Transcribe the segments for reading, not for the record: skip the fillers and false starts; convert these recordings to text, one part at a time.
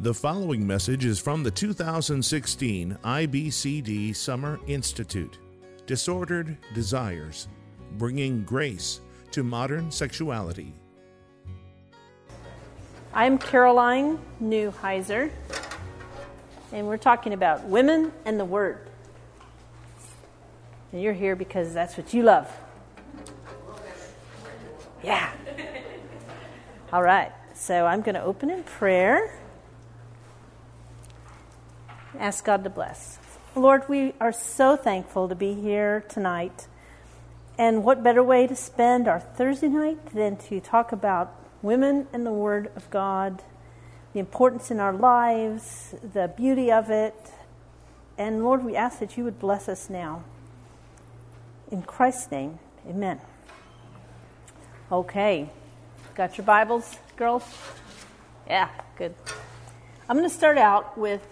The following message is from the 2016 IBCD Summer Institute, Disordered Desires, Bringing Grace to Modern Sexuality. I'm Caroline Newheiser, and we're talking about women and the Word. And you're here because that's what you love. Yeah. All right, so I'm going to open in prayer. Ask God to bless. Lord, we are so thankful to be here tonight. And what better way to spend our Thursday night than to talk about women and the Word of God, the importance in our lives, the beauty of it. And Lord, we ask that you would bless us now. In Christ's name, amen. Okay. Got your Bibles, girls? Yeah, good. I'm going to start out with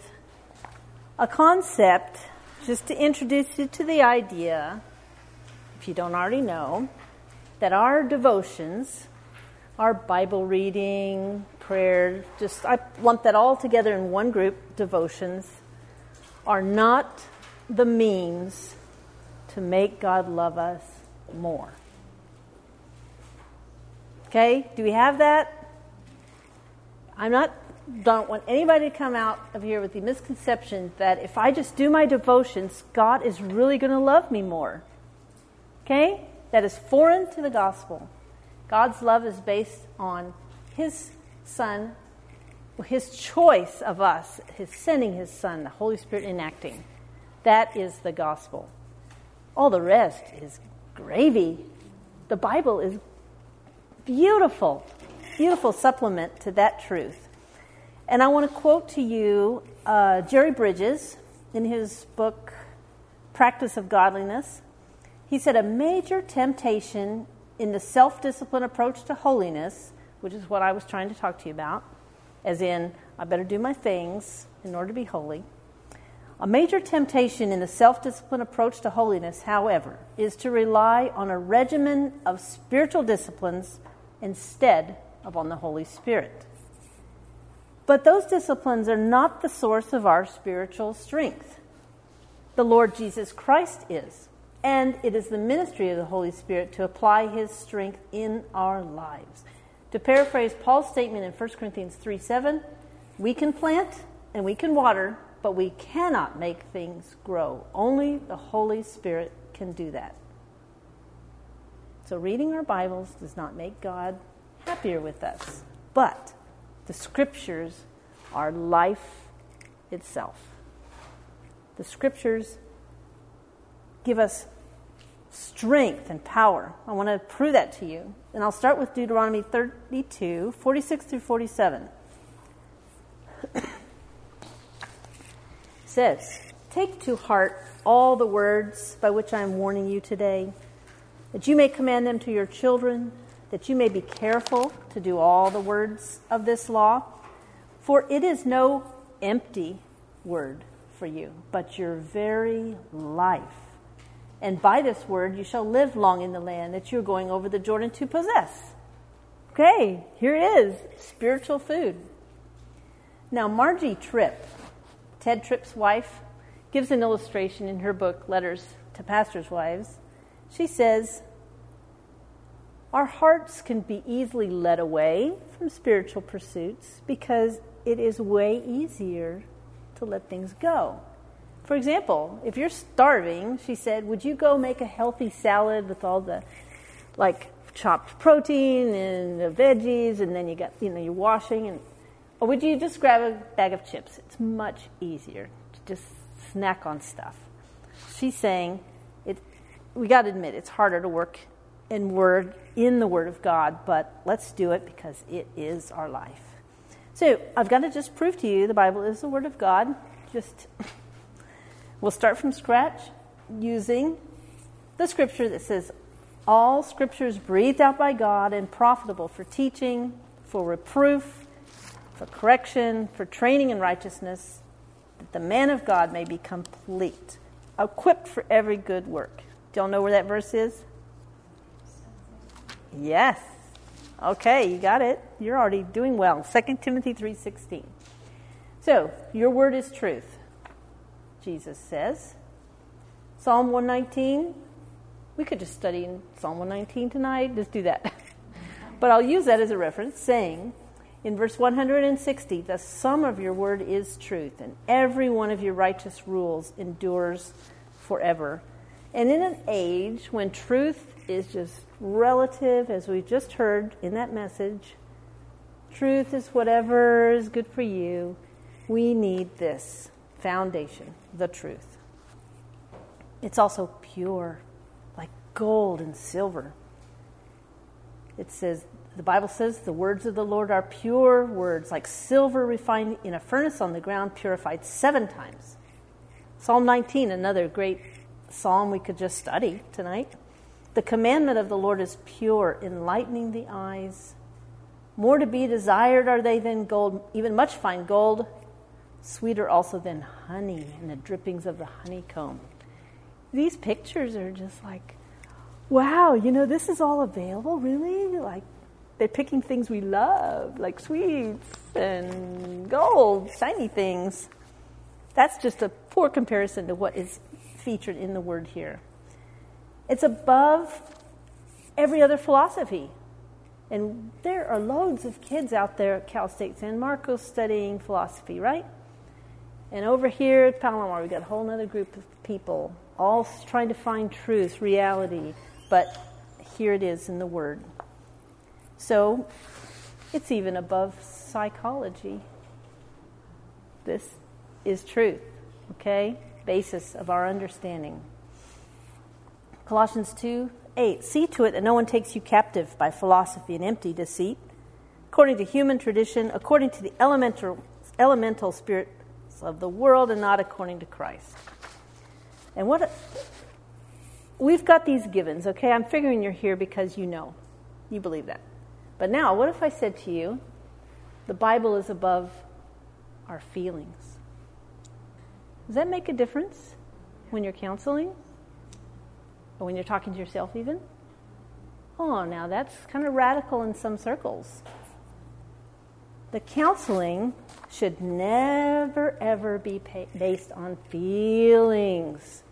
a concept, just to introduce you to the idea, if you don't already know, that our devotions, our Bible reading, prayer, just I lump that all together in one group, devotions, are not the means to make God love us more. Okay, do we have that? Don't want anybody to come out of here with the misconception that if I just do my devotions, God is really going to love me more. Okay? That is foreign to the gospel. God's love is based on His Son, His choice of us, His sending His Son, the Holy Spirit enacting. That is the gospel. All the rest is gravy. The Bible is beautiful, beautiful supplement to that truth. And I want to quote to you Jerry Bridges in his book, Practice of Godliness. He said, a major temptation in the self-discipline approach to holiness, which is what I was trying to talk to you about, as in, I better do my things in order to be holy. A major temptation in the self-discipline approach to holiness, however, is to rely on a regimen of spiritual disciplines instead of on the Holy Spirit. But those disciplines are not the source of our spiritual strength. The Lord Jesus Christ is, and it is the ministry of the Holy Spirit to apply His strength in our lives. To paraphrase Paul's statement in 1 Corinthians 3:7, we can plant and we can water, but we cannot make things grow. Only the Holy Spirit can do that. So reading our Bibles does not make God happier with us, but the Scriptures are life itself. The Scriptures give us strength and power. I want to prove that to you. And I'll start with Deuteronomy 32, 46 through 47. It says, take to heart all the words by which I am warning you today, that you may command them to your children, that you may be careful to do all the words of this law, for it is no empty word for you, but your very life. And by this word you shall live long in the land that you're going over the Jordan to possess. Okay, here it is, spiritual food. Now Margie Tripp, Ted Tripp's wife, gives an illustration in her book, Letters to Pastors' Wives. She says, our hearts can be easily led away from spiritual pursuits because it is way easier to let things go. For example, if you're starving, she said, would you go make a healthy salad with all the chopped protein and the veggies, and then you got you're washing, and or would you just grab a bag of chips? It's much easier to just snack on stuff. She's saying we got to admit it's harder to work and word in the Word of God, but let's do it because it is our life. So I've got to just prove to you the Bible is the Word of God. Just we'll start from scratch using the Scripture that says, all Scriptures breathed out by God and profitable for teaching, for reproof, for correction, for training in righteousness, that the man of God may be complete, equipped for every good work. Do y'all know where that verse is? Yes. Okay, you got it. You're already doing well. 2 Timothy 3:16. So, your word is truth, Jesus says. Psalm 119. We could just study in Psalm 119 tonight. Just do that. But I'll use that as a reference, saying, in verse 160, the sum of your word is truth, and every one of your righteous rules endures forever. And in an age when truth is just relative, as we've just heard in that message, truth is whatever is good for you, we need this foundation, the truth. It's also pure, like gold and silver. It says, the Bible says, the words of the Lord are pure words, like silver refined in a furnace on the ground, purified 7 times. Psalm 19, another great psalm we could just study tonight. The commandment of the Lord is pure, enlightening the eyes. More to be desired are they than gold, even much fine gold, sweeter also than honey, and the drippings of the honeycomb. These pictures are just like, wow, you know, this is all available, really? Like, they're picking things we love, like sweets and gold, shiny things. That's just a poor comparison to what is featured in the word here. It's above every other philosophy. And there are loads of kids out there at Cal State San Marcos studying philosophy, right? And over here at Palomar, we've got a whole other group of people all trying to find truth, reality. But here it is in the word. So it's even above psychology. This is truth, okay? Basis of our understanding. Colossians 2:8, see to it that no one takes you captive by philosophy and empty deceit, according to human tradition, according to the elemental spirits of the world, and not according to Christ. And we've got these givens, okay? I'm figuring you're here because you know. You believe that. But now, what if I said to you, the Bible is above our feelings? Does that make a difference when you're counseling? Or when you're talking to yourself even? Oh, now that's kind of radical in some circles. The counseling should never, ever be based on feelings.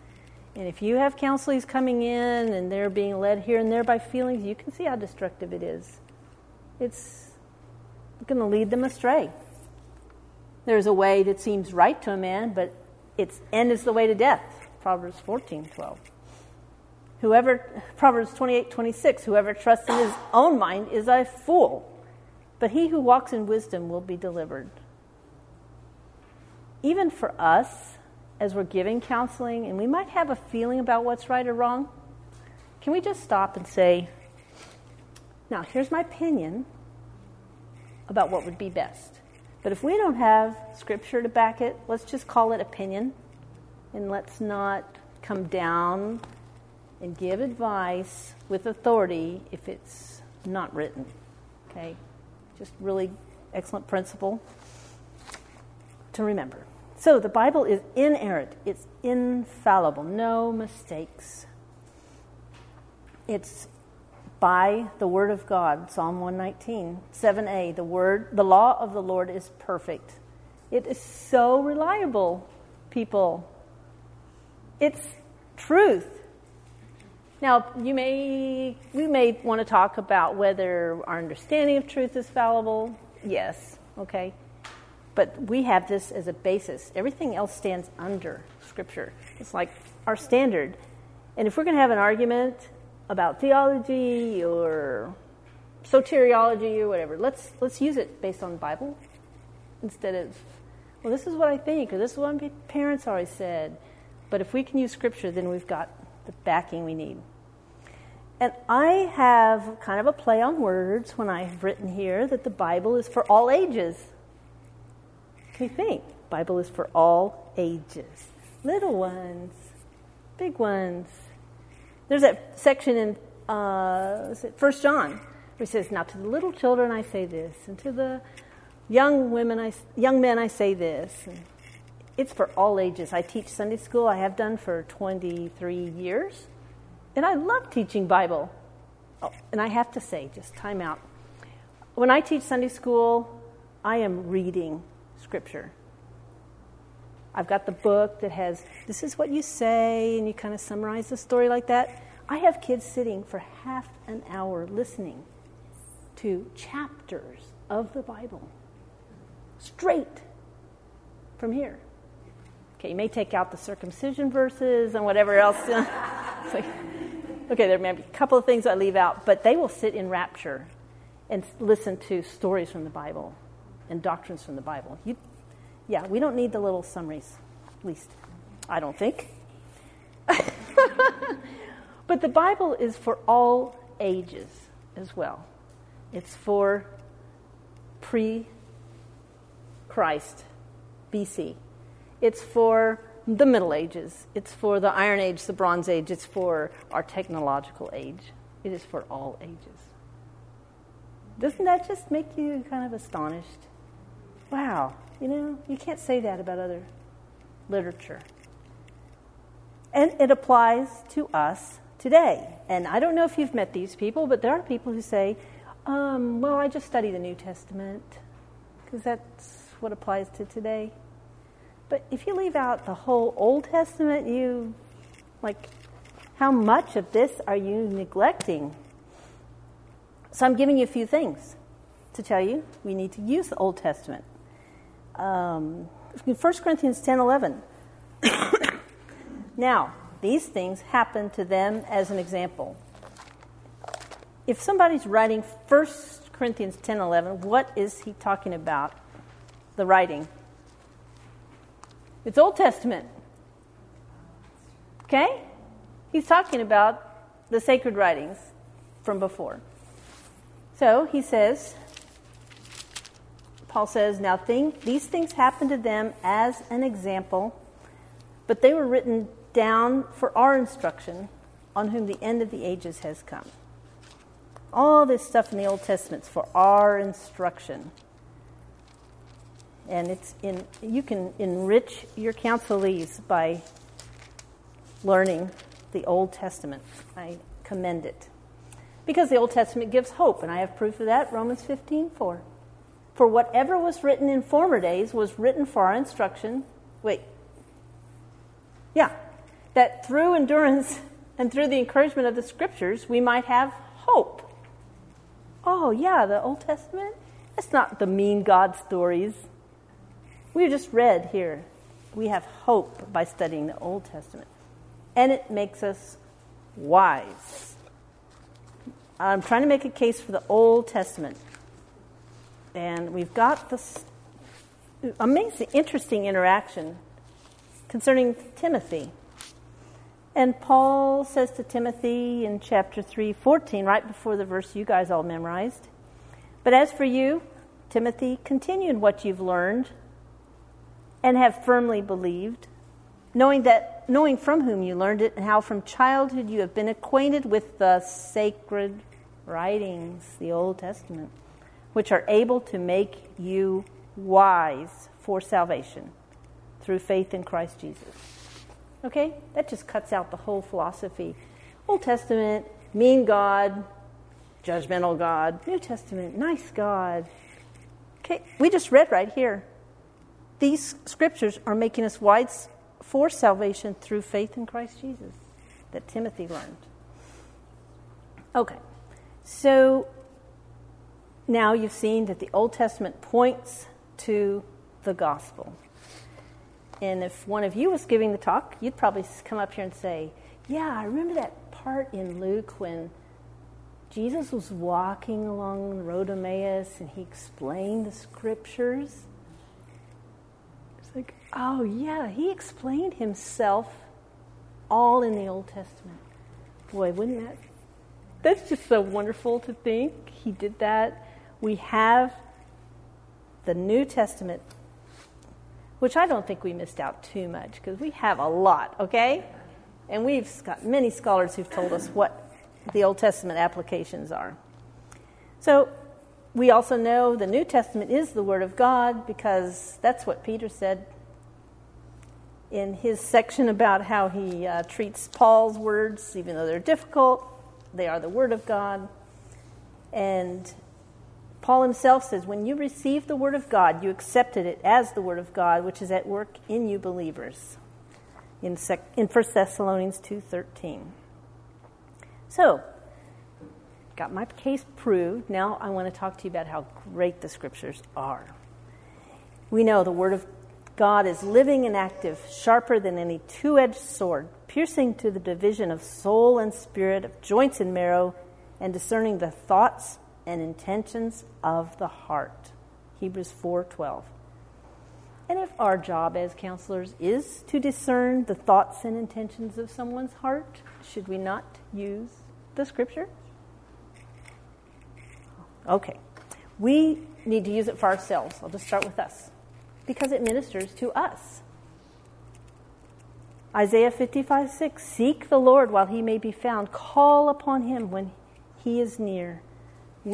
And if you have counselees coming in and they're being led here and there by feelings, you can see how destructive it is. It's going to lead them astray. There's a way that seems right to a man, but its end is the way to death. Proverbs 14:12. Proverbs 28:26, whoever trusts in his own mind is a fool, but he who walks in wisdom will be delivered. Even for us, as we're giving counseling, and we might have a feeling about what's right or wrong, can we just stop and say, now here's my opinion about what would be best. But if we don't have scripture to back it, let's just call it opinion, and let's not come down and give advice with authority if it's not written. Okay? Just really excellent principle to remember. So the Bible is inerrant. It's infallible. No mistakes. It's by the word of God. Psalm 119, 7a. The law of the Lord is perfect. It is so reliable, people. It's truth. Now, we may want to talk about whether our understanding of truth is fallible. Yes, okay. But we have this as a basis. Everything else stands under Scripture. It's like our standard. And if we're going to have an argument about theology or soteriology or whatever, let's use it based on the Bible instead of, well, this is what I think, or this is what my parents always said. But if we can use Scripture, then we've got the backing we need. And I have kind of a play on words when I've written here that the Bible is for all ages. Can you think? Bible is for all ages. Little ones, big ones. There's that section in 1 John where it says, now to the little children I say this, and to the young men I say this. And it's for all ages. I teach Sunday school. I have done for 23 years. And I love teaching Bible. Oh, and I have to say, just time out. When I teach Sunday school, I am reading Scripture. I've got the book that has, this is what you say, and you kind of summarize the story like that. I have kids sitting for half an hour listening to chapters of the Bible, straight from here. Okay, you may take out the circumcision verses and whatever else. It's like, okay, there may be a couple of things I leave out, but they will sit in rapture and listen to stories from the Bible and doctrines from the Bible. Yeah, we don't need the little summaries, at least I don't think. But the Bible is for all ages as well. It's for pre-Christ, BC. It's for the Middle Ages. It's for the Iron Age, the Bronze Age. It's for our technological age. It is for all ages. Doesn't that just make you kind of astonished? Wow. You know, you can't say that about other literature. And it applies to us today. And I don't know if you've met these people, but there are people who say, well, I just study the New Testament because that's what applies to today. But if you leave out the whole Old Testament, how much of this are you neglecting? So I'm giving you a few things to tell you. We need to use the Old Testament. 1 Corinthians 10:11. Now, these things happen to them as an example. If somebody's writing 1 Corinthians 10:11, what is he talking about? The writing. It's Old Testament. Okay? He's talking about the sacred writings from before. So he says, Paul says, now these things happen to them as an example, but they were written down for our instruction, on whom the end of the ages has come. All this stuff in the Old Testament's for our instruction. And you can enrich your counselees by learning the Old Testament. I commend it. Because the Old Testament gives hope, and I have proof of that, Romans 15:4. For whatever was written in former days was written for our instruction. That through endurance and through the encouragement of the Scriptures, we might have hope. Oh, yeah, the Old Testament? That's not the mean God stories. We just read here. We have hope by studying the Old Testament. And it makes us wise. I'm trying to make a case for the Old Testament. And we've got this amazing, interesting interaction concerning Timothy. And Paul says to Timothy in chapter 3:14, right before the verse you guys all memorized, but as for you, Timothy, continue in what you've learned and have firmly believed, knowing from whom you learned it and how from childhood you have been acquainted with the sacred writings, the Old Testament, which are able to make you wise for salvation through faith in Christ Jesus. Okay? That just cuts out the whole philosophy. Old Testament, mean God, judgmental God. New Testament, nice God. Okay, we just read right here. These scriptures are making us wise for salvation through faith in Christ Jesus that Timothy learned. Okay, so now you've seen that the Old Testament points to the gospel. And if one of you was giving the talk, you'd probably come up here and say, yeah, I remember that part in Luke when Jesus was walking along the road to Emmaus and he explained the scriptures. It's like, oh yeah, he explained himself all in the Old Testament. Boy, wouldn't that? That's just so wonderful to think he did that. We have the New Testament, which I don't think we missed out too much because we have a lot, okay? And we've got many scholars who've told us what the Old Testament applications are. So we also know the New Testament is the Word of God because that's what Peter said in his section about how he treats Paul's words, even though they're difficult. They are the Word of God. And Paul himself says, when you received the word of God, you accepted it as the word of God, which is at work in you believers, in 1 Thessalonians 2:13. So, got my case proved. Now I want to talk to you about how great the scriptures are. We know the word of God is living and active, sharper than any two-edged sword, piercing to the division of soul and spirit, of joints and marrow, and discerning the thoughts and intentions of the heart. Hebrews 4:12. And if our job as counselors is to discern the thoughts and intentions of someone's heart, should we not use the scripture? Okay. We need to use it for ourselves. I'll just start with us, because it ministers to us. Isaiah 55:6, seek the Lord while he may be found. Call upon him when he is near.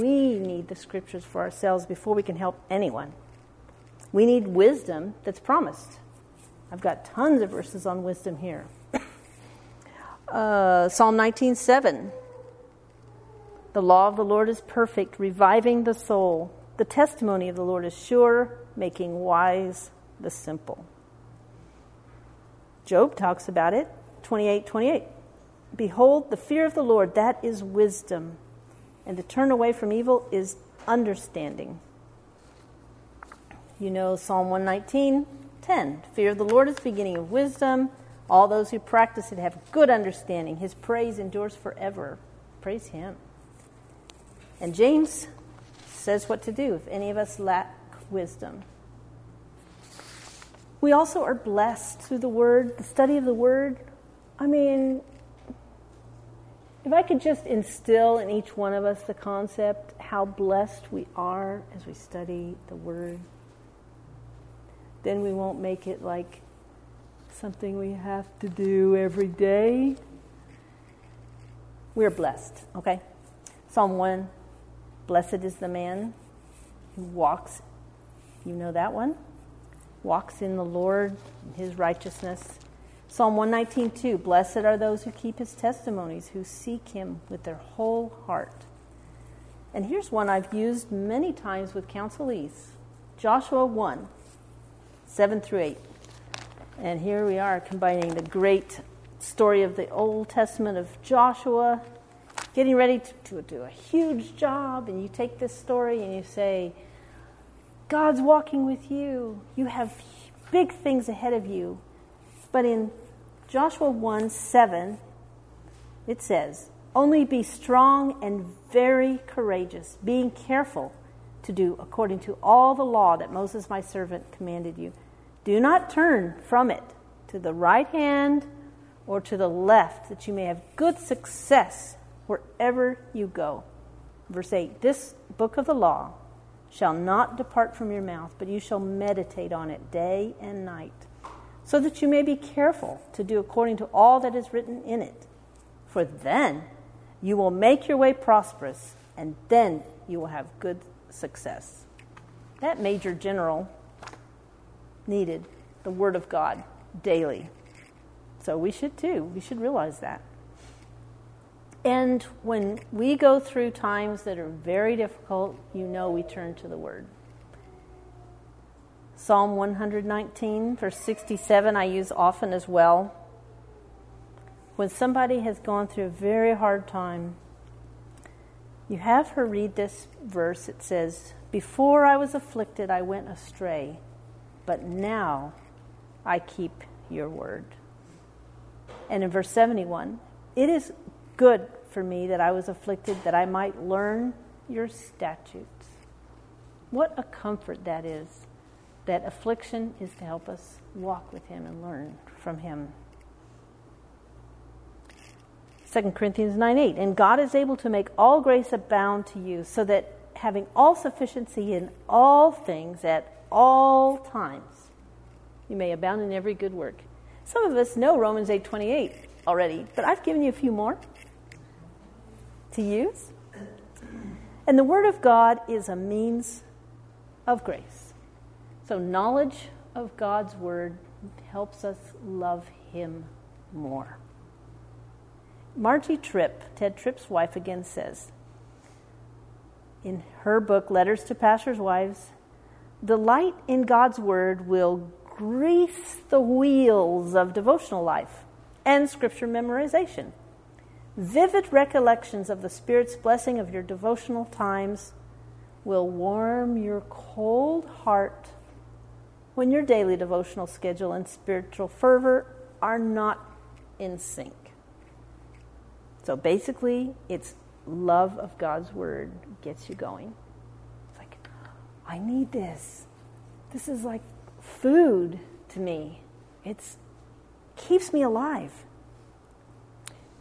We need the scriptures for ourselves before we can help anyone. We need wisdom that's promised. I've got tons of verses on wisdom here. Psalm 19:7. The law of the Lord is perfect, reviving the soul. The testimony of the Lord is sure, making wise the simple. Job talks about it, 28:28. Behold, the fear of the Lord, that is wisdom, and to turn away from evil is understanding. You know Psalm 119:10. Fear of the Lord is the beginning of wisdom. All those who practice it have good understanding. His praise endures forever. Praise him. And James says what to do if any of us lack wisdom. We also are blessed through the Word, the study of the Word. I mean, if I could just instill in each one of us the concept how blessed we are as we study the Word, then we won't make it like something we have to do every day. We're blessed, okay? Psalm 1, blessed is the man who walks, you know that one, walks in the Lord, his righteousness. Psalm 119:2, blessed are those who keep his testimonies, who seek him with their whole heart. And here's one I've used many times with counselees, Joshua 1:7-8. And here we are combining the great story of the Old Testament of Joshua, getting ready to do a huge job, and you take this story and you say, God's walking with you. You have big things ahead of you. But in Joshua 1:7, it says, only be strong and very courageous, being careful to do according to all the law that Moses my servant commanded you. Do not turn from it to the right hand or to the left, that you may have good success wherever you go. Verse 8, this book of the law shall not depart from your mouth, but you shall meditate on it day and night, so that you may be careful to do according to all that is written in it. For then you will make your way prosperous, and then you will have good success. That major general needed the Word of God daily. So we should too. We should realize that. And when we go through times that are very difficult, you know we turn to the Word. Psalm 119:67 I use often as well. When somebody has gone through a very hard time, you have her read this verse. It says, before I was afflicted, I went astray, but now I keep your word. And in verse 71, it is good for me that I was afflicted, that I might learn your statutes. What a comfort that is, that affliction is to help us walk with him and learn from him. 2 Corinthians 9:8, and God is able to make all grace abound to you, so that having all sufficiency in all things at all times, you may abound in every good work. Some of us know Romans 8:28 already, but I've given you a few more to use. And the Word of God is a means of grace. So knowledge of God's Word helps us love him more. Margie Tripp, Ted Tripp's wife, again says, in her book, Letters to Pastors' Wives, the light in God's Word will grease the wheels of devotional life and scripture memorization. Vivid recollections of the Spirit's blessing of your devotional times will warm your cold heart when your daily devotional schedule and spiritual fervor are not in sync. So basically, it's love of God's Word gets you going. It's like, I need this. This is like food to me. It keeps me alive.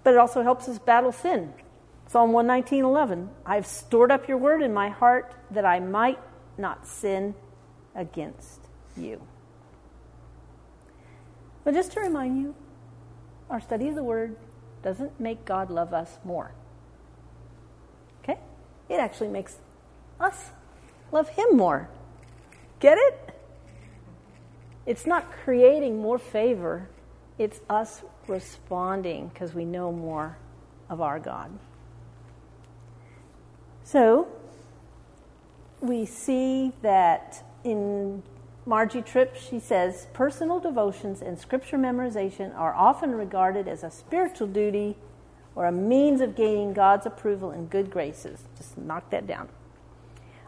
But it also helps us battle sin. Psalm 119:11, I've stored up your word in my heart that I might not sin against you. But just to remind you, our study of the word doesn't make God love us more. Okay? It actually makes us love him more. Get it? It's not creating more favor. It's us responding because we know more of our God. So, we see that in Margie Tripp, she says, personal devotions and scripture memorization are often regarded as a spiritual duty or a means of gaining God's approval and good graces. Just knock that down.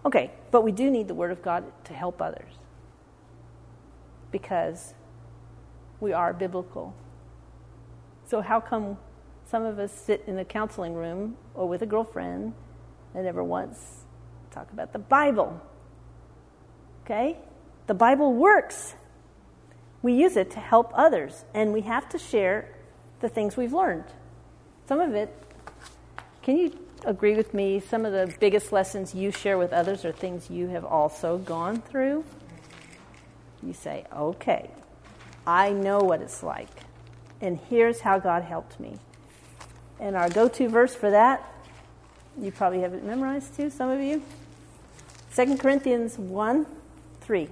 Okay, but we do need the Word of God to help others because we are biblical. So how come some of us sit in a counseling room or with a girlfriend and never once talk about the Bible? Okay? The Bible works. We use it to help others, and we have to share the things we've learned. Some of it, can you agree with me, some of the biggest lessons you share with others are things you have also gone through? You say, okay, I know what it's like, and here's how God helped me. And our go-to verse for that, you probably have it memorized too, some of you. 2 Corinthians 1:3.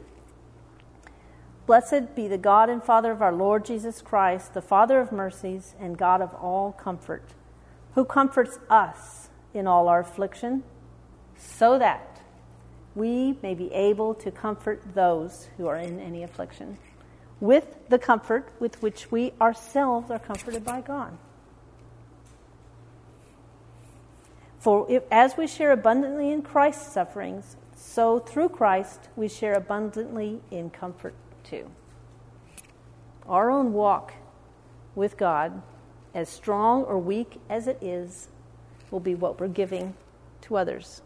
Blessed be the God and Father of our Lord Jesus Christ, the Father of mercies and God of all comfort, who comforts us in all our affliction, so that we may be able to comfort those who are in any affliction, with the comfort with which we ourselves are comforted by God. For if, as we share abundantly in Christ's sufferings, so through Christ we share abundantly in comfort too. Our own walk with God, as strong or weak as it is, will be what we're giving to others.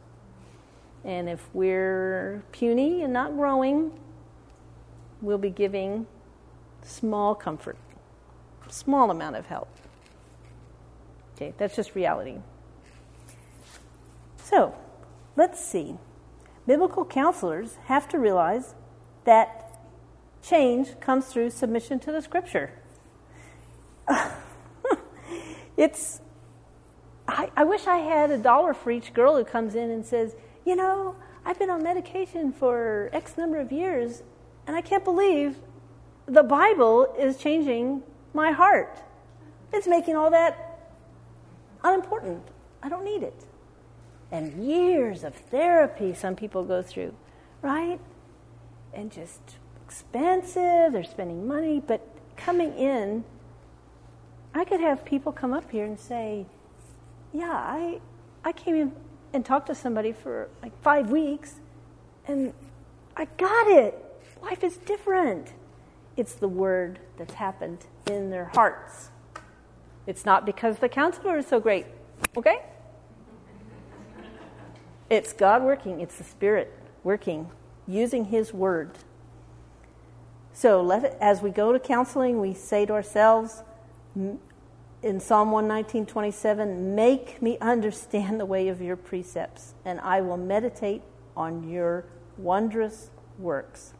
And if we're puny and not growing, we'll be giving small comfort, small amount of help. Okay, that's just reality. So, let's see. Biblical counselors have to realize that change comes through submission to the Scripture. I wish I had $1 for each girl who comes in and says, you know, I've been on medication for X number of years, and I can't believe the Bible is changing my heart. It's making all that unimportant. I don't need it. And years of therapy some people go through, right? And just expensive, they're spending money. But coming in, I could have people come up here and say, yeah, I came in and talked to somebody for like 5 weeks, and I got it. Life is different. It's the word that's happened in their hearts. It's not because the counselor is so great, okay? It's God working. It's the Spirit working, using His Word. So as we go to counseling, we say to ourselves, in Psalm 119:27, make me understand the way of your precepts, and I will meditate on your wondrous works.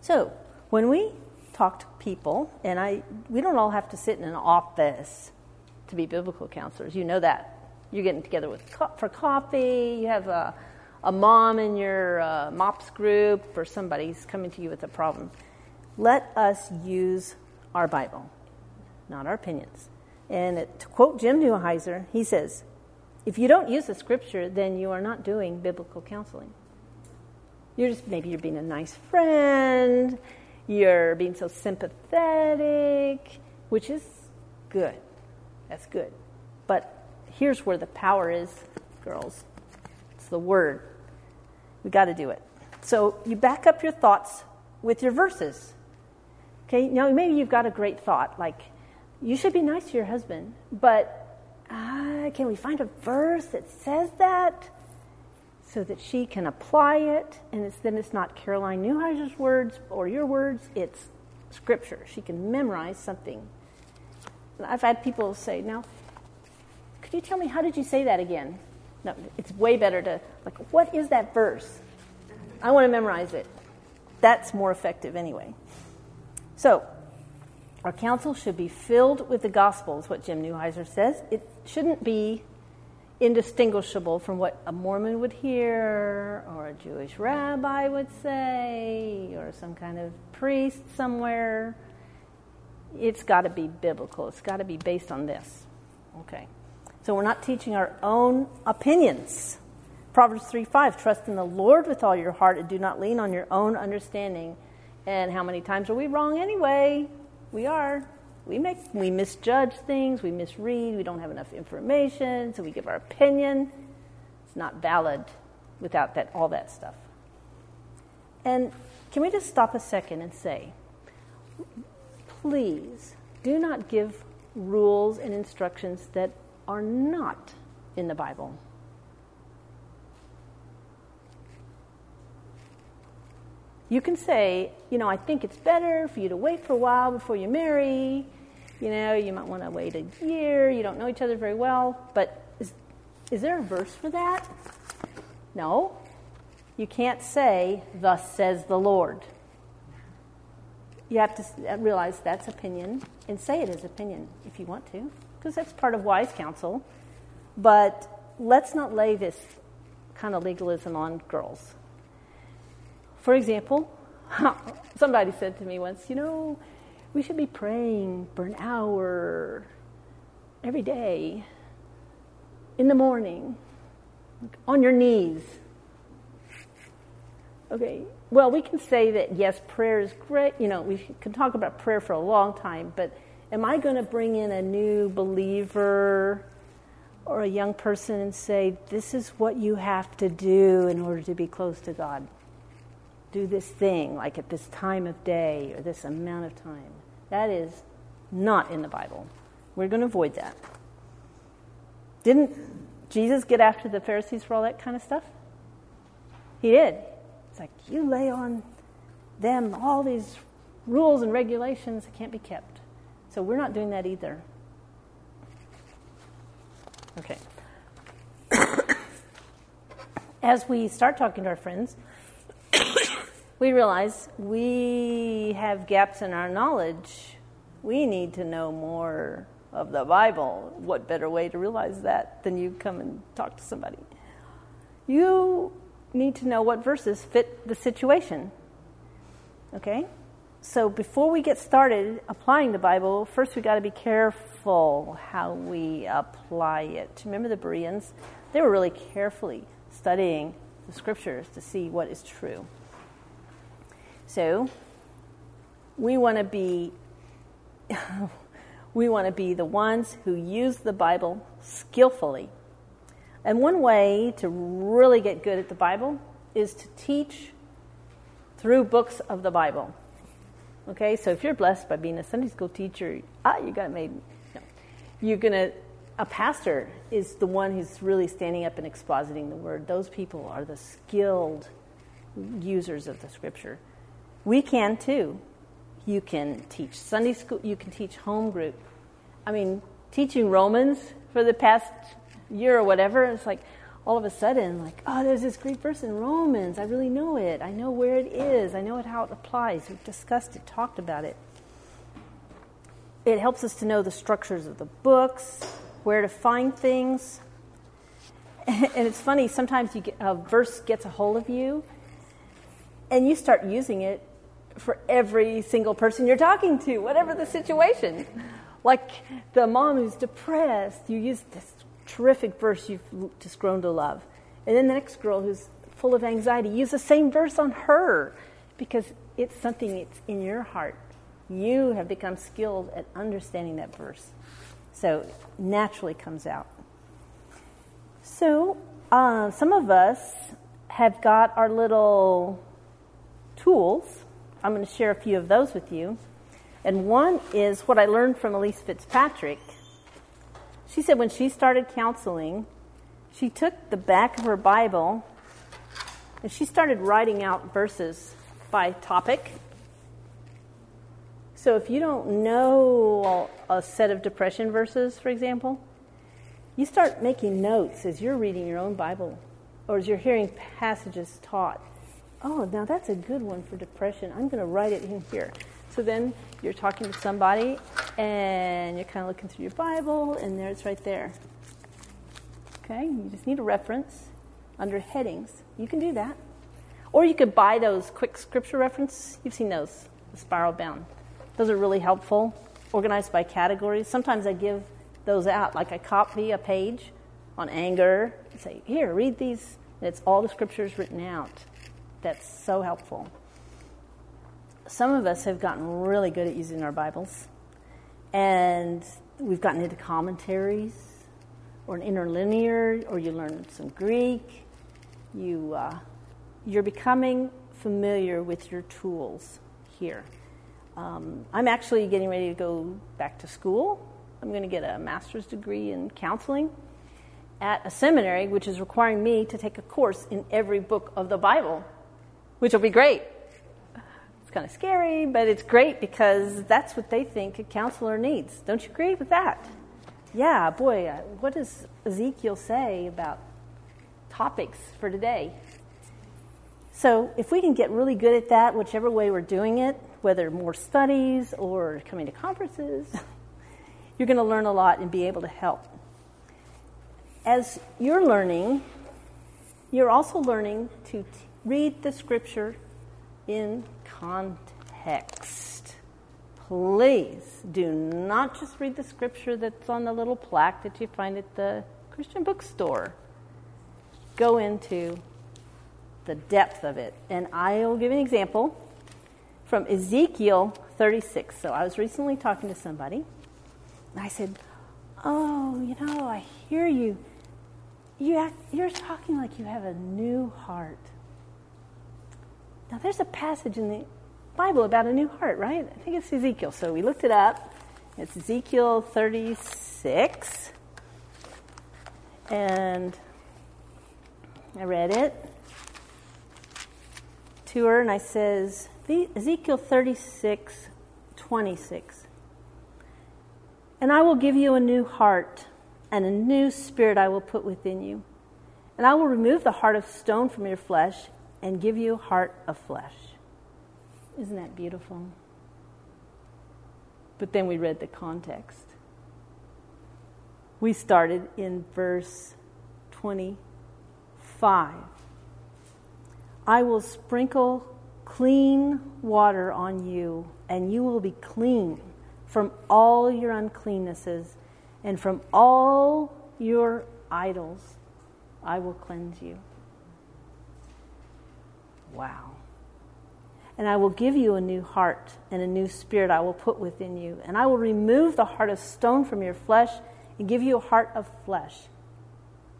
So when we talk to people, and we don't all have to sit in an office to be biblical counselors. You know that. You're getting together for coffee. You have a mom in your MOPS group, or somebody's coming to you with a problem. Let us use our Bible, not our opinions. And to quote Jim Newheiser, he says, If you don't use the scripture, then you are not doing biblical counseling. You're just, maybe you're being a nice friend, you're being so sympathetic, which is good. That's good. But here's where the power is, girls. It's the word. We got to do it. So you back up your thoughts with your verses. Okay, now maybe you've got a great thought, like, you should be nice to your husband, but can we find a verse that says that so that she can apply it? And it's not Caroline Newheiser's words or your words, it's scripture. She can memorize something. I've had people say, now, could you tell me, how did you say that again? No, it's way better to, like, what is that verse? I want to memorize it. That's more effective anyway. So, our counsel should be filled with the gospel, is what Jim Newheiser says. It shouldn't be indistinguishable from what a Mormon would hear, or a Jewish rabbi would say, or some kind of priest somewhere. It's got to be biblical. It's got to be based on this. Okay. So we're not teaching our own opinions. Proverbs 3:5, trust in the Lord with all your heart and do not lean on your own understanding. And how many times are we wrong anyway? We are. We misjudge things, we misread, we don't have enough information, so we give our opinion. It's not valid without that, all that stuff. And can we just stop a second and say, please do not give rules and instructions that are not in the Bible. You can say, you know, I think it's better for you to wait for a while before you marry. You know, you might want to wait a year. You don't know each other very well. But is there a verse for that? No. You can't say, thus says the Lord. You have to realize that's opinion and say it is opinion if you want to, because that's part of wise counsel. But let's not lay this kind of legalism on girls. For example, somebody said to me once, you know, we should be praying for an hour every day in the morning on your knees. Okay, well, we can say that, yes, prayer is great. You know, we can talk about prayer for a long time, but am I going to bring in a new believer or a young person and say, this is what you have to do in order to be close to God? Do this thing, like at this time of day or this amount of time. That is not in the Bible. We're going to avoid that. Didn't Jesus get after the Pharisees for all that kind of stuff? He did. It's like, you lay on them all these rules and regulations that can't be kept. So we're not doing that either. Okay. As we start talking to our friends, we realize we have gaps in our knowledge. We need to know more of the Bible. What better way to realize that than you come and talk to somebody? You need to know what verses fit the situation. Okay? So before we get started applying the Bible, first we got to be careful how we apply it. Remember the Bereans? They were really carefully studying the scriptures to see what is true. So we want to be the ones who use the Bible skillfully. And one way to really get good at the Bible is to teach through books of the Bible. Okay, so if you're blessed by being a Sunday school teacher, you got made. No. A pastor is the one who's really standing up and expositing the word. Those people are the skilled users of the scripture. We can too. You can teach Sunday school. You can teach home group. I mean, teaching Romans for the past year or whatever, it's like all of a sudden, like, oh, there's this great verse in Romans. I really know it. I know where it is. I know it, how it applies. We've discussed it, talked about it. It helps us to know the structures of the books, where to find things. And it's funny, sometimes a verse gets a hold of you, and you start using it for every single person you're talking to, whatever the situation. Like the mom who's depressed, you use this terrific verse you've just grown to love. And then the next girl who's full of anxiety, use the same verse on her, because it's something that's in your heart. You have become skilled at understanding that verse. So it naturally comes out. So some of us have got our little tools. I'm going to share a few of those with you. And one is what I learned from Elise Fitzpatrick. She said when she started counseling, she took the back of her Bible and she started writing out verses by topic. So if you don't know a set of depression verses, for example, you start making notes as you're reading your own Bible or as you're hearing passages taught. Oh, now that's a good one for depression. I'm going to write it in here. So then you're talking to somebody and you're kind of looking through your Bible and there it's right there. Okay, you just need a reference under headings. You can do that. Or you could buy those quick scripture reference. You've seen those, the spiral bound. Those are really helpful, organized by categories. Sometimes I give those out, like I copy a page on anger and say, here, read these. And it's all the scriptures written out. That's so helpful. Some of us have gotten really good at using our Bibles, and we've gotten into commentaries or an interlinear, or you learn some Greek. You're becoming familiar with your tools here. I'm actually getting ready to go back to school. I'm going to get a master's degree in counseling at a seminary, which is requiring me to take a course in every book of the Bible, which will be great. Kind of scary, but it's great because that's what they think a counselor needs. Don't you agree with that? Yeah, boy, what does Ezekiel say about topics for today? So if we can get really good at that, whichever way we're doing it, whether more studies or coming to conferences, you're going to learn a lot and be able to help. As you're learning, you're also learning to read the scripture in context. Please do not just read the scripture that's on the little plaque that you find at the Christian bookstore. Go into the depth of it. And I'll give an example from Ezekiel 36. So I was recently talking to somebody, and I said, oh, you know, I hear you. You're talking like you have a new heart. Now, there's a passage in the Bible about a new heart, right? I think it's Ezekiel. So we looked it up. It's Ezekiel 36. And I read it to her, and I says, Ezekiel 36:26. And I will give you a new heart, and a new spirit I will put within you. And I will remove the heart of stone from your flesh, and give you heart of flesh. Isn't that beautiful? But then we read the context. We started in verse 25. I will sprinkle clean water on you, and you will be clean from all your uncleannesses, and from all your idols I will cleanse you. Wow. And I will give you a new heart, and a new spirit I will put within you. And I will remove the heart of stone from your flesh and give you a heart of flesh.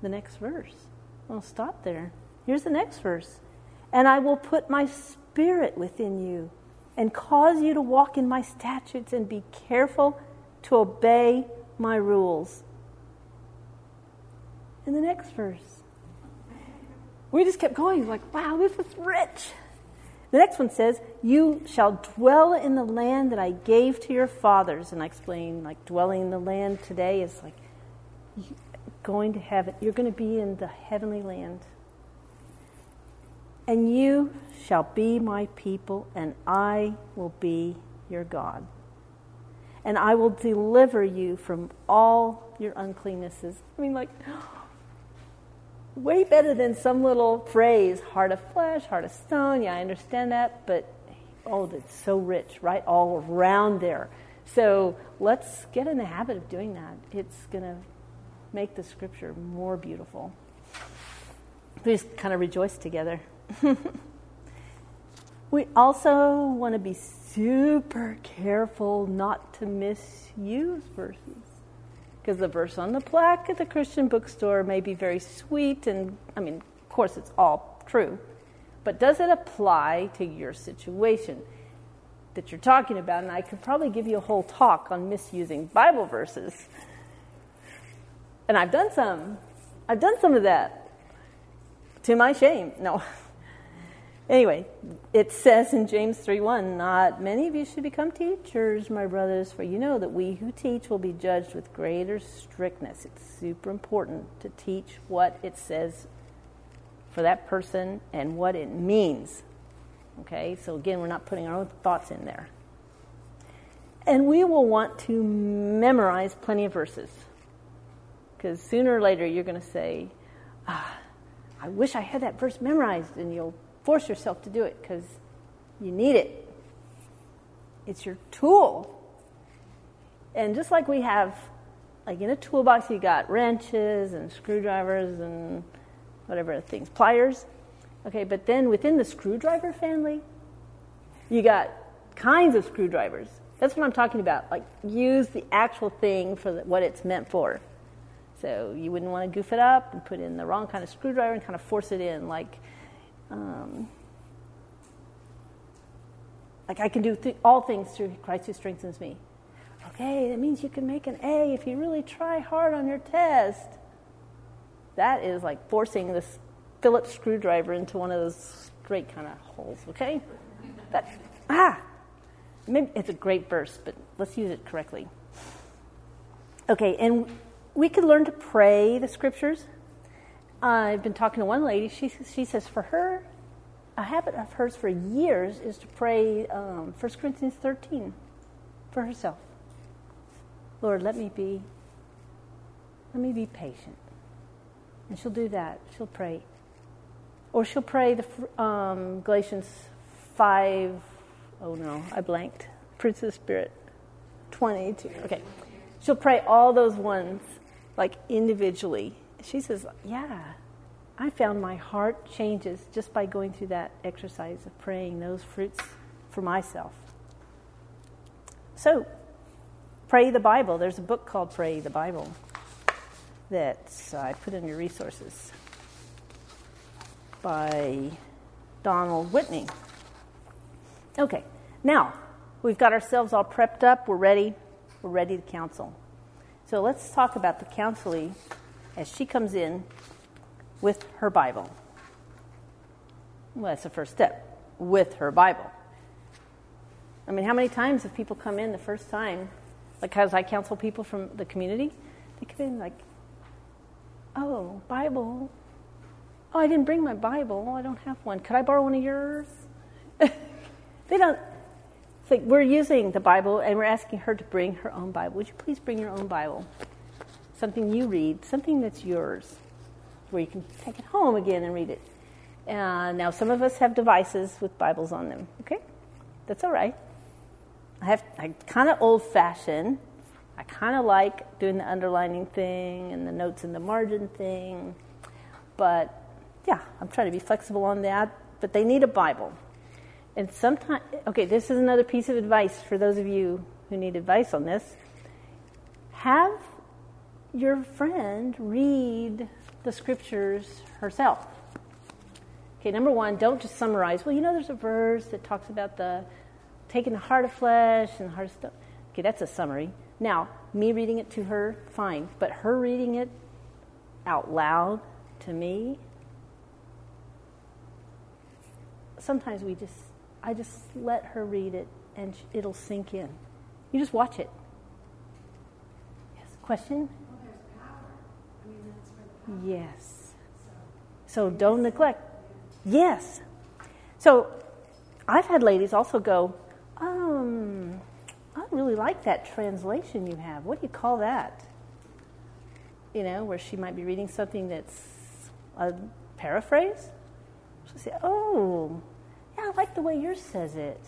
The next verse. I'll stop there. Here's the next verse. And I will put my spirit within you and cause you to walk in my statutes and be careful to obey my rules. And the next verse. We just kept going, like, wow, this is rich. The next one says, you shall dwell in the land that I gave to your fathers. And I explained, like, dwelling in the land today is like going to heaven. You're going to be in the heavenly land. And you shall be my people, and I will be your God. And I will deliver you from all your uncleannesses. I mean, like, way better than some little phrase, heart of flesh, heart of stone. Yeah, I understand that, but oh, that's so rich, right? All around there. So let's get in the habit of doing that. It's going to make the scripture more beautiful. We just kind of rejoice together. We also want to be super careful not to misuse verses, because the verse on the plaque at the Christian bookstore may be very sweet, and I mean, of course, it's all true, but does it apply to your situation that you're talking about? And I could probably give you a whole talk on misusing Bible verses, and I've done some. I've done some of that, to my shame. No. Anyway, it says in James 3:1, "Not many of you should become teachers, my brothers, for you know that we who teach will be judged with greater strictness." It's super important to teach what it says for that person and what it means. Okay, so again, we're not putting our own thoughts in there. And we will want to memorize plenty of verses, because sooner or later you're going to say, "I wish I had that verse memorized," and you'll force yourself to do it because you need it. It's your tool. And just like we have, like in a toolbox, you got wrenches and screwdrivers and whatever things, pliers. Okay, but then within the screwdriver family, you got kinds of screwdrivers. That's what I'm talking about. Like, use the actual thing for what it's meant for. So you wouldn't want to goof it up and put in the wrong kind of screwdriver and kind of force it in, like I can do all things through Christ who strengthens me. Okay, that means you can make an A if you really try hard on your test. That is like forcing this Phillips screwdriver into one of those straight kind of holes, okay? Maybe it's a great verse, but let's use it correctly. Okay, and we can learn to pray the scriptures. I've been talking to one lady. She says for her, a habit of hers for years is to pray 1 Corinthians 13 for herself. Lord, let me be patient. And she'll do that. She'll pray. Or she'll pray the Galatians 5, oh no, I blanked. Fruits of the Spirit, 22. Okay. She'll pray all those ones, like individually. She says, yeah, I found my heart changes just by going through that exercise of praying those fruits for myself. So, pray the Bible. There's a book called Pray the Bible that I put in your resources by Donald Whitney. Okay, now, we've got ourselves all prepped up. We're ready to counsel. So let's talk about the counselee as she comes in with her Bible. Well, that's the first step, with her Bible. I mean, how many times have people come in the first time? Like, as I counsel people from the community, they come in like, oh, Bible. Oh, I didn't bring my Bible. I don't have one. Could I borrow one of yours? They don't. It's like we're using the Bible and we're asking her to bring her own Bible. Would you please bring your own Bible? Something you read, something that's yours, where you can take it home again and read it. Now, some of us have devices with Bibles on them, okay? That's all right. I'm kind of old-fashioned. I kind of like doing the underlining thing and the notes in the margin thing. But, yeah, I'm trying to be flexible on that. But they need a Bible. And sometimes, okay, this is another piece of advice for those of you who need advice on this. Have your friend read the scriptures herself. Okay, number one, don't just summarize. Well, you know, there's a verse that talks about the taking the heart of flesh and the heart of stone. Okay, that's a summary. Now, me reading it to her, fine. But her reading it out loud to me, sometimes I just let her read it and it'll sink in. You just watch it. Yes, question? Yes. So don't neglect. Yes. So I've had ladies also go, I really like that translation you have. What do you call that? You know, where she might be reading something that's a paraphrase. She'll say, oh, yeah, I like the way yours says it.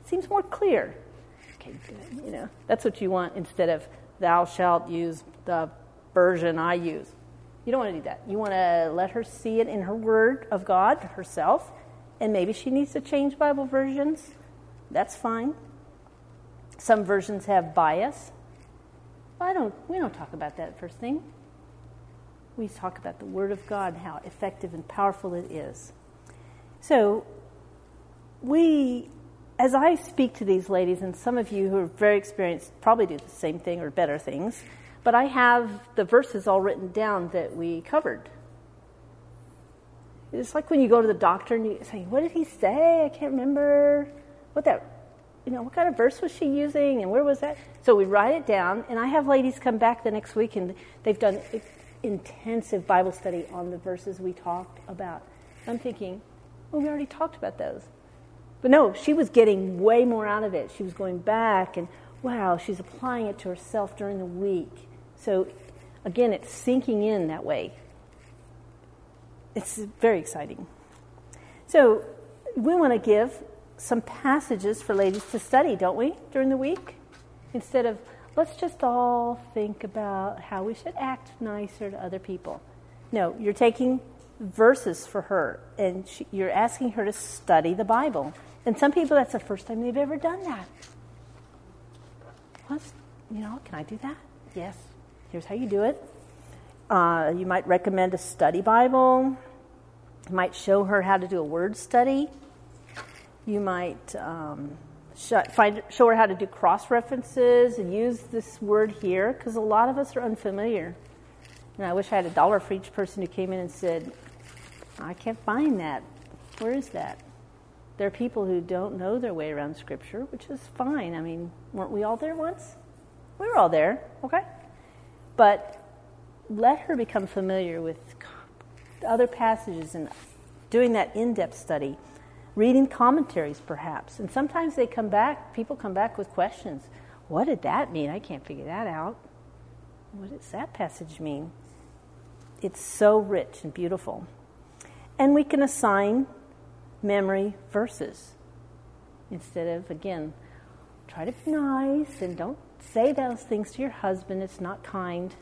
It seems more clear. Okay, good. You know, that's what you want instead of thou shalt use the version I use. You don't want to do that. You want to let her see it in her Word of God herself, and maybe she needs to change Bible versions. That's fine. Some versions have bias. We don't talk about that first thing. We talk about the Word of God and how effective and powerful it is. So as I speak to these ladies, and some of you who are very experienced probably do the same thing or better things, but I have the verses all written down that we covered. It's like when you go to the doctor and you say, what did he say? I can't remember. What kind of verse was she using and where was that? So we write it down, and I have ladies come back the next week and they've done intensive Bible study on the verses we talked about. I'm thinking, we already talked about those. But no, she was getting way more out of it. She was going back and, wow, she's applying it to herself during the week. So, again, it's sinking in that way. It's very exciting. So we want to give some passages for ladies to study, don't we, during the week? Instead of, let's just all think about how we should act nicer to other people. No, you're taking verses for her, and you're asking her to study the Bible. And some people, that's the first time they've ever done that. Can I do that? Yes. Here's how you do it. You might recommend a study Bible. You might show her how to do a word study. You might show her how to do cross-references and use this word here, because a lot of us are unfamiliar. And I wish I had $1 for each person who came in and said, I can't find that. Where is that? There are people who don't know their way around Scripture, which is fine. I mean, weren't we all there once? We were all there, okay? But let her become familiar with other passages and doing that in-depth study, reading commentaries perhaps. And sometimes people come back with questions. What did that mean? I can't figure that out. What does that passage mean? It's so rich and beautiful. And we can assign memory verses. Instead of, again, try to be nice and don't say those things to your husband. It's not kind.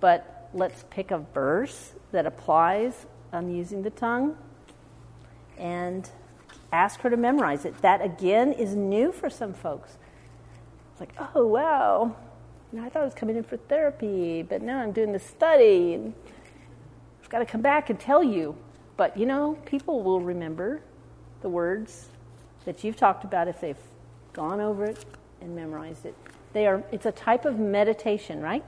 But let's pick a verse that applies. I'm using the tongue. And ask her to memorize it. That, again, is new for some folks. It's like, oh, wow. I thought I was coming in for therapy, but now I'm doing the study. And I've got to come back and tell you. But, people will remember the words that you've talked about if they've gone over it and memorized it. It's a type of meditation, right?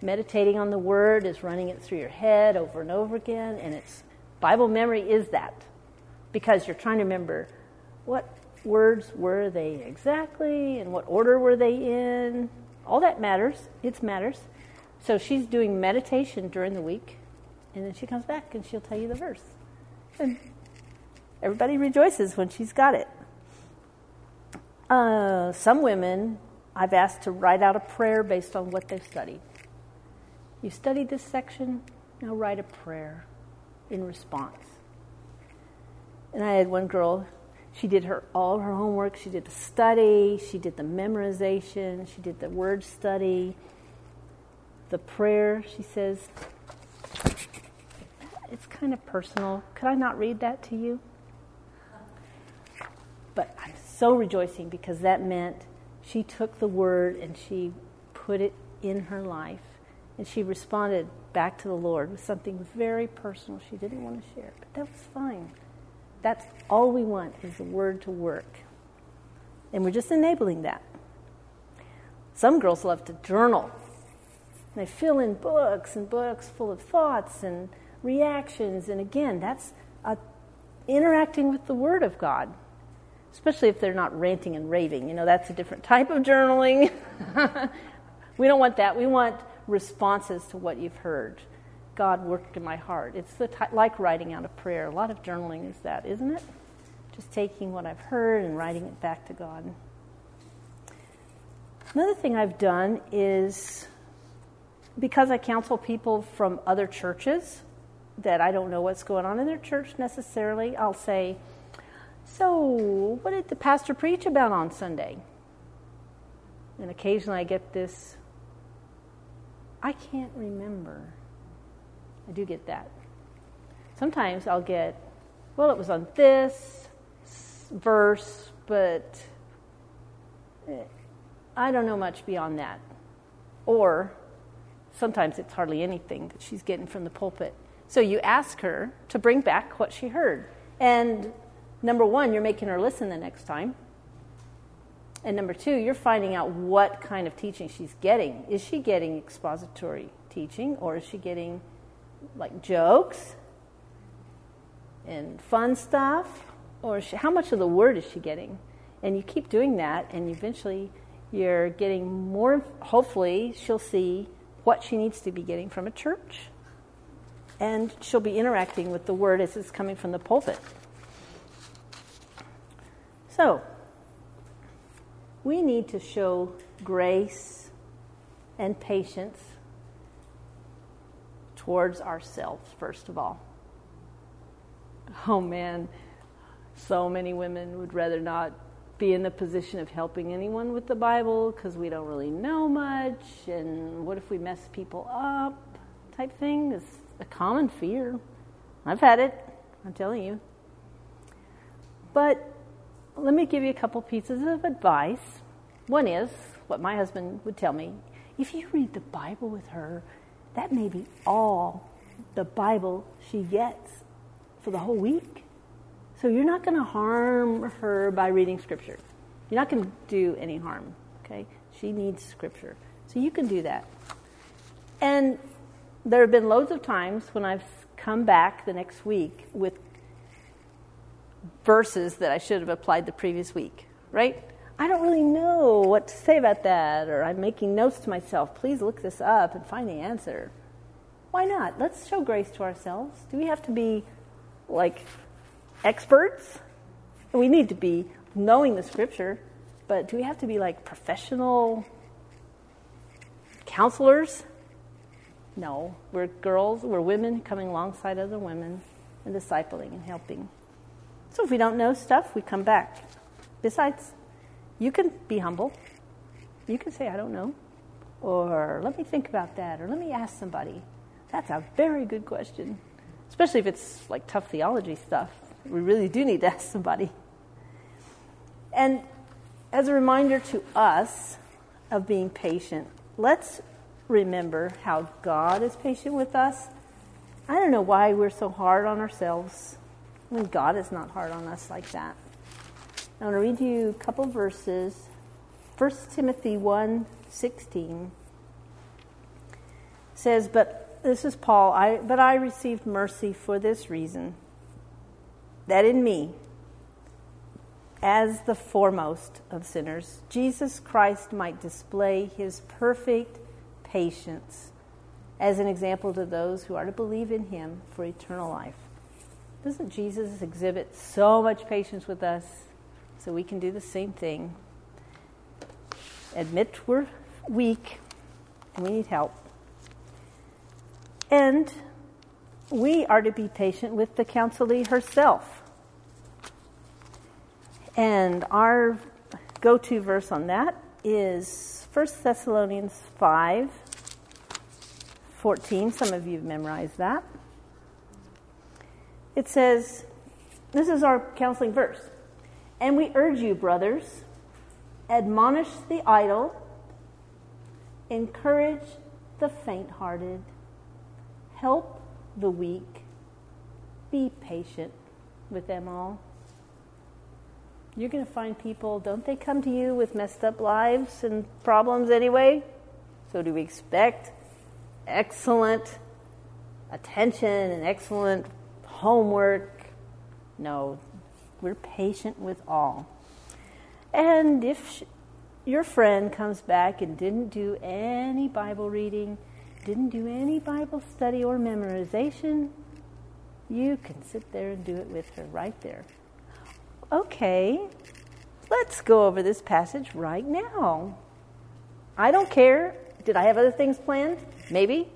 Meditating on the word is running it through your head over and over again, and it's Bible memory is that, because you're trying to remember what words were they exactly and what order were they in. All that matters. It matters. So she's doing meditation during the week, and then she comes back and she'll tell you the verse. And everybody rejoices when she's got it. Some women I've asked to write out a prayer based on what they've studied. You studied this section, now write a prayer in response. And I had one girl, she did all her homework. She did the study, she did the memorization, she did the word study, the prayer. She says, it's kind of personal. Could I not read that to you? But I'm so rejoicing because that meant she took the word and she put it in her life. And she responded back to the Lord with something very personal she didn't want to share. But that was fine. That's all we want is the word to work. And we're just enabling that. Some girls love to journal. They fill in books and books full of thoughts and reactions. And again, that's interacting with the Word of God, especially if they're not ranting and raving. That's a different type of journaling. We don't want that. We want responses to what you've heard. God worked in my heart. It's like writing out a prayer. A lot of journaling is that, isn't it? Just taking what I've heard and writing it back to God. Another thing I've done is, because I counsel people from other churches that I don't know what's going on in their church necessarily, I'll say, so what did the pastor preach about on Sunday? And occasionally I get this, I can't remember. I do get that. Sometimes I'll get, well, it was on this verse, but I don't know much beyond that. Or sometimes it's hardly anything that she's getting from the pulpit. So you ask her to bring back what she heard. And number one, you're making her listen the next time. And number two, you're finding out what kind of teaching she's getting. Is she getting expository teaching, or is she getting like jokes and fun stuff? Or is she, how much of the word is she getting? And you keep doing that, and eventually you're getting more. Hopefully she'll see what she needs to be getting from a church. And she'll be interacting with the word as it's coming from the pulpit. So, we need to show grace and patience towards ourselves, first of all. Oh man, so many women would rather not be in the position of helping anyone with the Bible because we don't really know much, and what if we mess people up type thing. It's a common fear. I've had it, I'm telling you. But let me give you a couple pieces of advice. One is what my husband would tell me. If you read the Bible with her, that may be all the Bible she gets for the whole week. So you're not going to harm her by reading Scripture. You're not going to do any harm, okay? She needs Scripture. So you can do that. And there have been loads of times when I've come back the next week with verses that I should have applied the previous week, right? I don't really know what to say about that, or I'm making notes to myself. Please look this up and find the answer. Why not? Let's show grace to ourselves. Do we have to be, like, experts? We need to be knowing the Scripture, but do we have to be, like, professional counselors? No. We're girls, we're women coming alongside other women and discipling and helping. So if we don't know stuff, we come back. Besides, you can be humble. You can say, I don't know. Or let me think about that. Or let me ask somebody. That's a very good question. Especially if it's like tough theology stuff. We really do need to ask somebody. And as a reminder to us of being patient, let's remember how God is patient with us. I don't know why we're so hard on ourselves when God is not hard on us like that. I want to read you a couple verses. 1 Timothy 1:16 says, but this is Paul, I received mercy for this reason, that in me, as the foremost of sinners, Jesus Christ might display his perfect patience as an example to those who are to believe in him for eternal life. Doesn't Jesus exhibit so much patience with us so we can do the same thing? Admit we're weak and we need help. And we are to be patient with the counselee herself. And our go-to verse on that is 1 Thessalonians 5:14. Some of you have memorized that. It says, this is our counseling verse. And we urge you, brothers, admonish the idle, encourage the faint-hearted, help the weak, be patient with them all. You're going to find people, don't they come to you with messed up lives and problems anyway? So do we expect excellent attention and excellent homework? No, we're patient with all. And if your friend comes back and didn't do any Bible reading, didn't do any Bible study or memorization, you can sit there and do it with her right there. Okay, let's go over this passage right now. I don't care. Did I have other things planned? Maybe.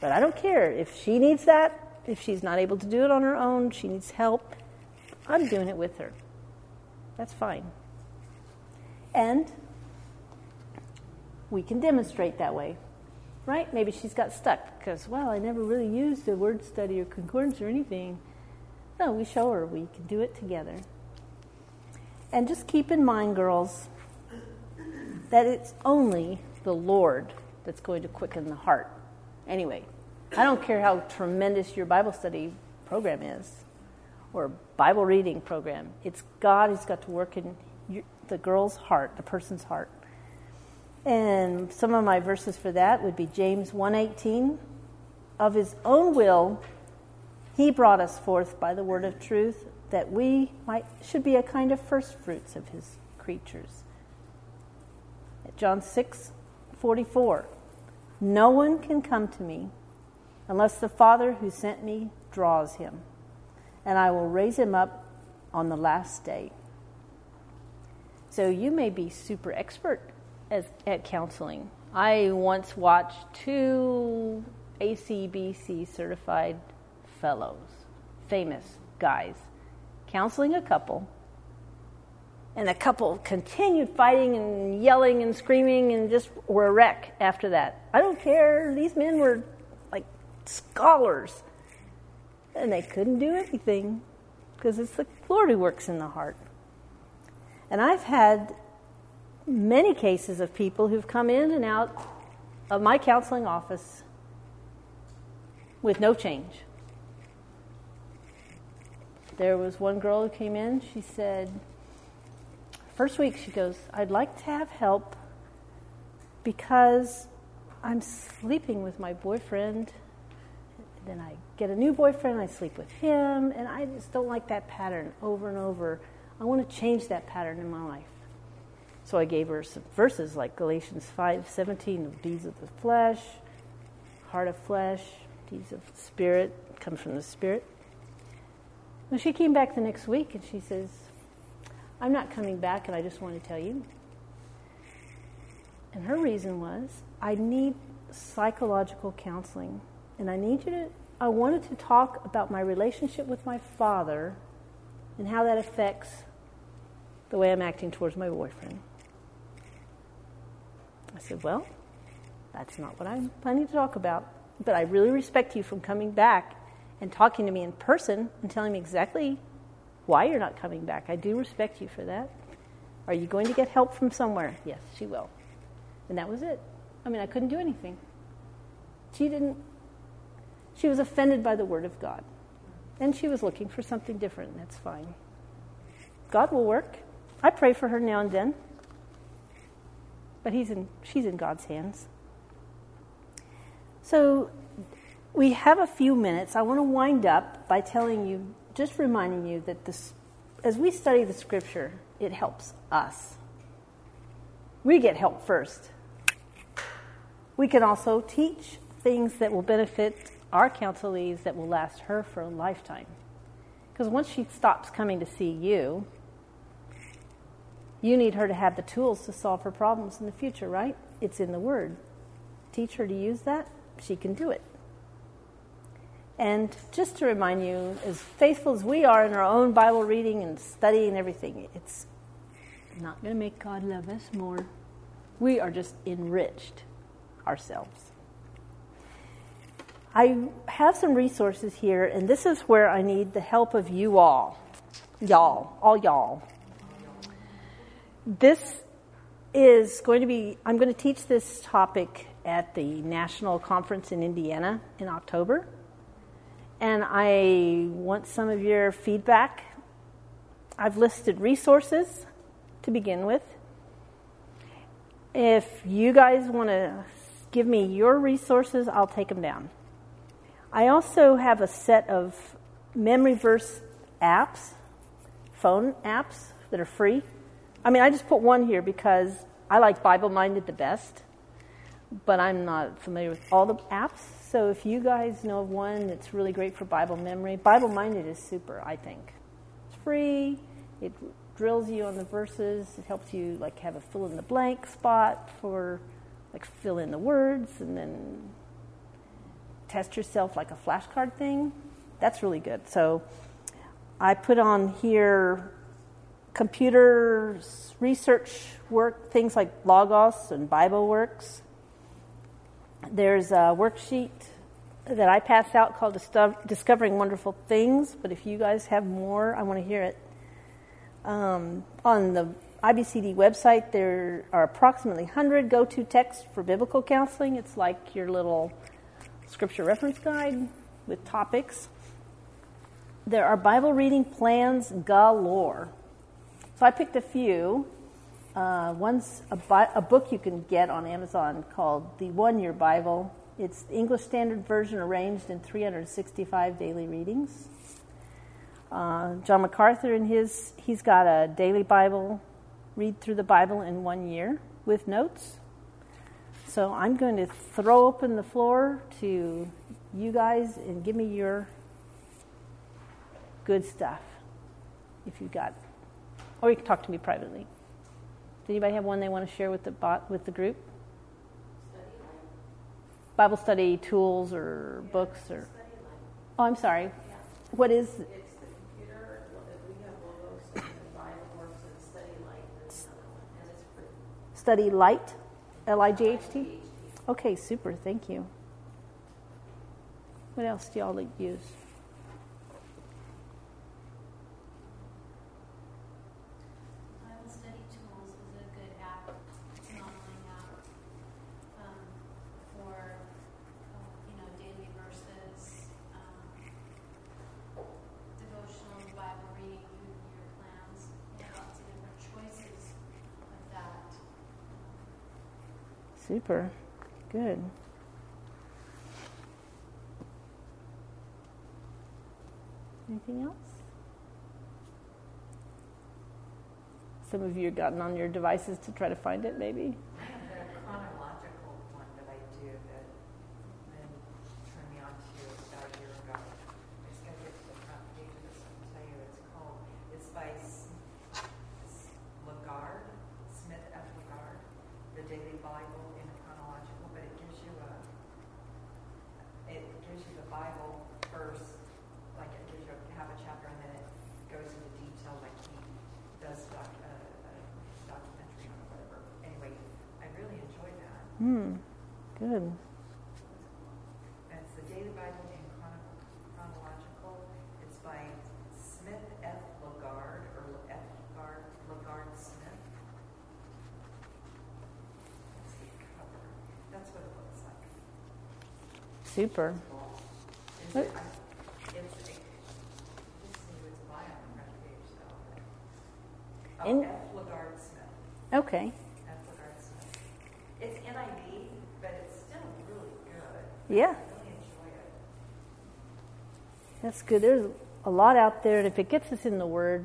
But I don't care. If she needs that, if she's not able to do it on her own, she needs help, I'm doing it with her. That's fine. And we can demonstrate that way. right? Maybe she's got stuck because, well, I never really used the word study or concordance or anything. No, we show her we can do it together. And just keep in mind, girls, that it's only the Lord that's going to quicken the heart. Anyway, I don't care how tremendous your Bible study program is or Bible reading program. It's God who's got to work in the girl's heart, the person's heart. And some of my verses for that would be James 1:18. Of his own will, he brought us forth by the word of truth, that we should be a kind of first fruits of his creatures. John 6:44. No one can come to me unless the Father who sent me draws him, and I will raise him up on the last day. So you may be super expert at counseling. I once watched 2 ACBC certified fellows, famous guys, counseling a couple. And the couple continued fighting and yelling and screaming and just were a wreck after that. I don't care. These men were like scholars. And they couldn't do anything because it's the Lord who works in the heart. And I've had many cases of people who've come in and out of my counseling office with no change. There was one girl who came in, she said, first week she goes, I'd like to have help because I'm sleeping with my boyfriend. Then I get a new boyfriend, I sleep with him, and I just don't like that pattern over and over. I want to change that pattern in my life. So I gave her some verses like Galatians 5:17, the deeds of the flesh, heart of flesh, deeds of the spirit, comes from the spirit. Well, she came back the next week and she says, I'm not coming back and I just want to tell you. And her reason was, I need psychological counseling. And I wanted to talk about my relationship with my father and how that affects the way I'm acting towards my boyfriend. I said, well, that's not what I'm planning to talk about, but I really respect you from coming back and talking to me in person and telling me exactly why you're not coming back. I do respect you for that. Are you going to get help from somewhere? Yes, she will. And that was it. I mean, I couldn't do anything. She was offended by the word of God. And she was looking for something different. That's fine. God will work. I pray for her now and then. But she's in God's hands. So we have a few minutes. I want to wind up by telling you, just reminding you that as we study the scripture, it helps us. We get help first. We can also teach things that will benefit our counselees that will last her for a lifetime. Because once she stops coming to see you, you need her to have the tools to solve her problems in the future, right? It's in the Word. Teach her to use that. She can do it. And just to remind you, as faithful as we are in our own Bible reading and study and everything, it's not going to make God love us more. We are just enriched ourselves. I have some resources here, and this is where I need the help of you all. Y'all. This is going to be, I'm going to teach this topic at the National Conference in Indiana in October. And I want some of your feedback. I've listed resources to begin with. If you guys want to give me your resources, I'll take them down. I also have a set of memory verse apps, phone apps that are free. I mean, I just put one here because I like Bible Minded the best, but I'm not familiar with all the apps. So if you guys know of one that's really great for Bible memory, Bible Minded is super, I think. It's free. It drills you on the verses. It helps you like have a fill in the blank spot for like fill in the words and then test yourself like a flashcard thing. That's really good. So I put on here computer research work, things like Logos and Bible works. There's a worksheet that I pass out called Discovering Wonderful Things, but if you guys have more, I want to hear it. On the IBCD website, there are approximately 100 go-to texts for biblical counseling. It's like your little scripture reference guide with topics. There are Bible reading plans galore. So I picked a few. One's a book you can get on Amazon called The One-Year Bible. It's the English Standard Version arranged in 365 daily readings. John MacArthur, he's got a daily Bible, read through the Bible in 1 year with notes. So I'm going to throw open the floor to you guys and give me your good stuff if you've got it. Or you can talk to me privately. Does anybody have one they want to share with the group? Bible study tools or books or? Oh, I'm sorry. Yeah. What is? It's the computer. We have Logos and Bible works and Study Light. That's another one, and it's free. Study Light, Light. Okay, super. Thank you. What else do y'all use? Super. Good. Anything else? Some of you have gotten on your devices to try to find it, maybe? I have a chronological one that I do that turned me on to about a year ago. I just got to get to the front page of this and tell you what it's called. It's by F. LaGard, the Daily Bible. Bible first, like it gives you half a chapter, and then it goes into detail, like he does a documentary on whatever. Anyway, I really enjoyed that. Good. That's the Daily Bible in chronological. It's by F. LaGard Smith. That's the cover. That's what it looks like. Super. It's F. LaGard Smith. Okay. F. LaGard Smith. It's NIV, but it's still really good. Yeah. I really enjoy it. That's good. There's a lot out there, and if it gets us in the Word,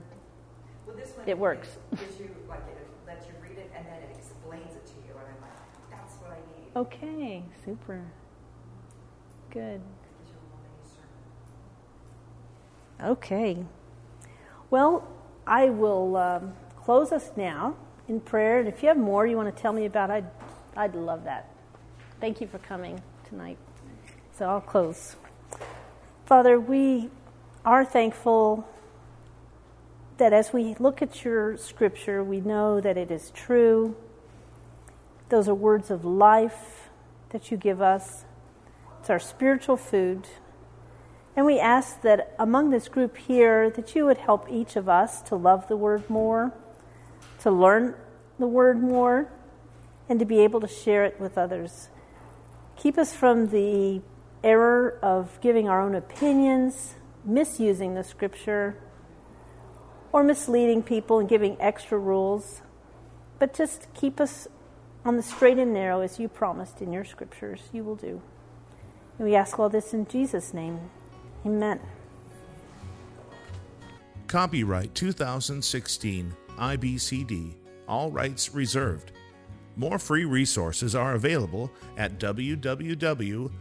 well, this one it works. Gives you, like, it lets you read it, and then it explains it to you, and I'm like, that's what I need. Okay. Super. Good. Okay. Well, I will close us now in prayer. And if you have more you want to tell me about, I'd love that. Thank you for coming tonight. So I'll close. Father, we are thankful that as we look at your scripture, we know that it is true. Those are words of life that you give us. It's our spiritual food. And we ask that among this group here, that you would help each of us to love the Word more, to learn the Word more, and to be able to share it with others. Keep us from the error of giving our own opinions, misusing the Scripture, or misleading people and giving extra rules. But just keep us on the straight and narrow as you promised in your Scriptures you will do. And we ask all this in Jesus' name. Amen. Copyright 2016 IBCD. All rights reserved. More free resources are available at www.ibcd.org.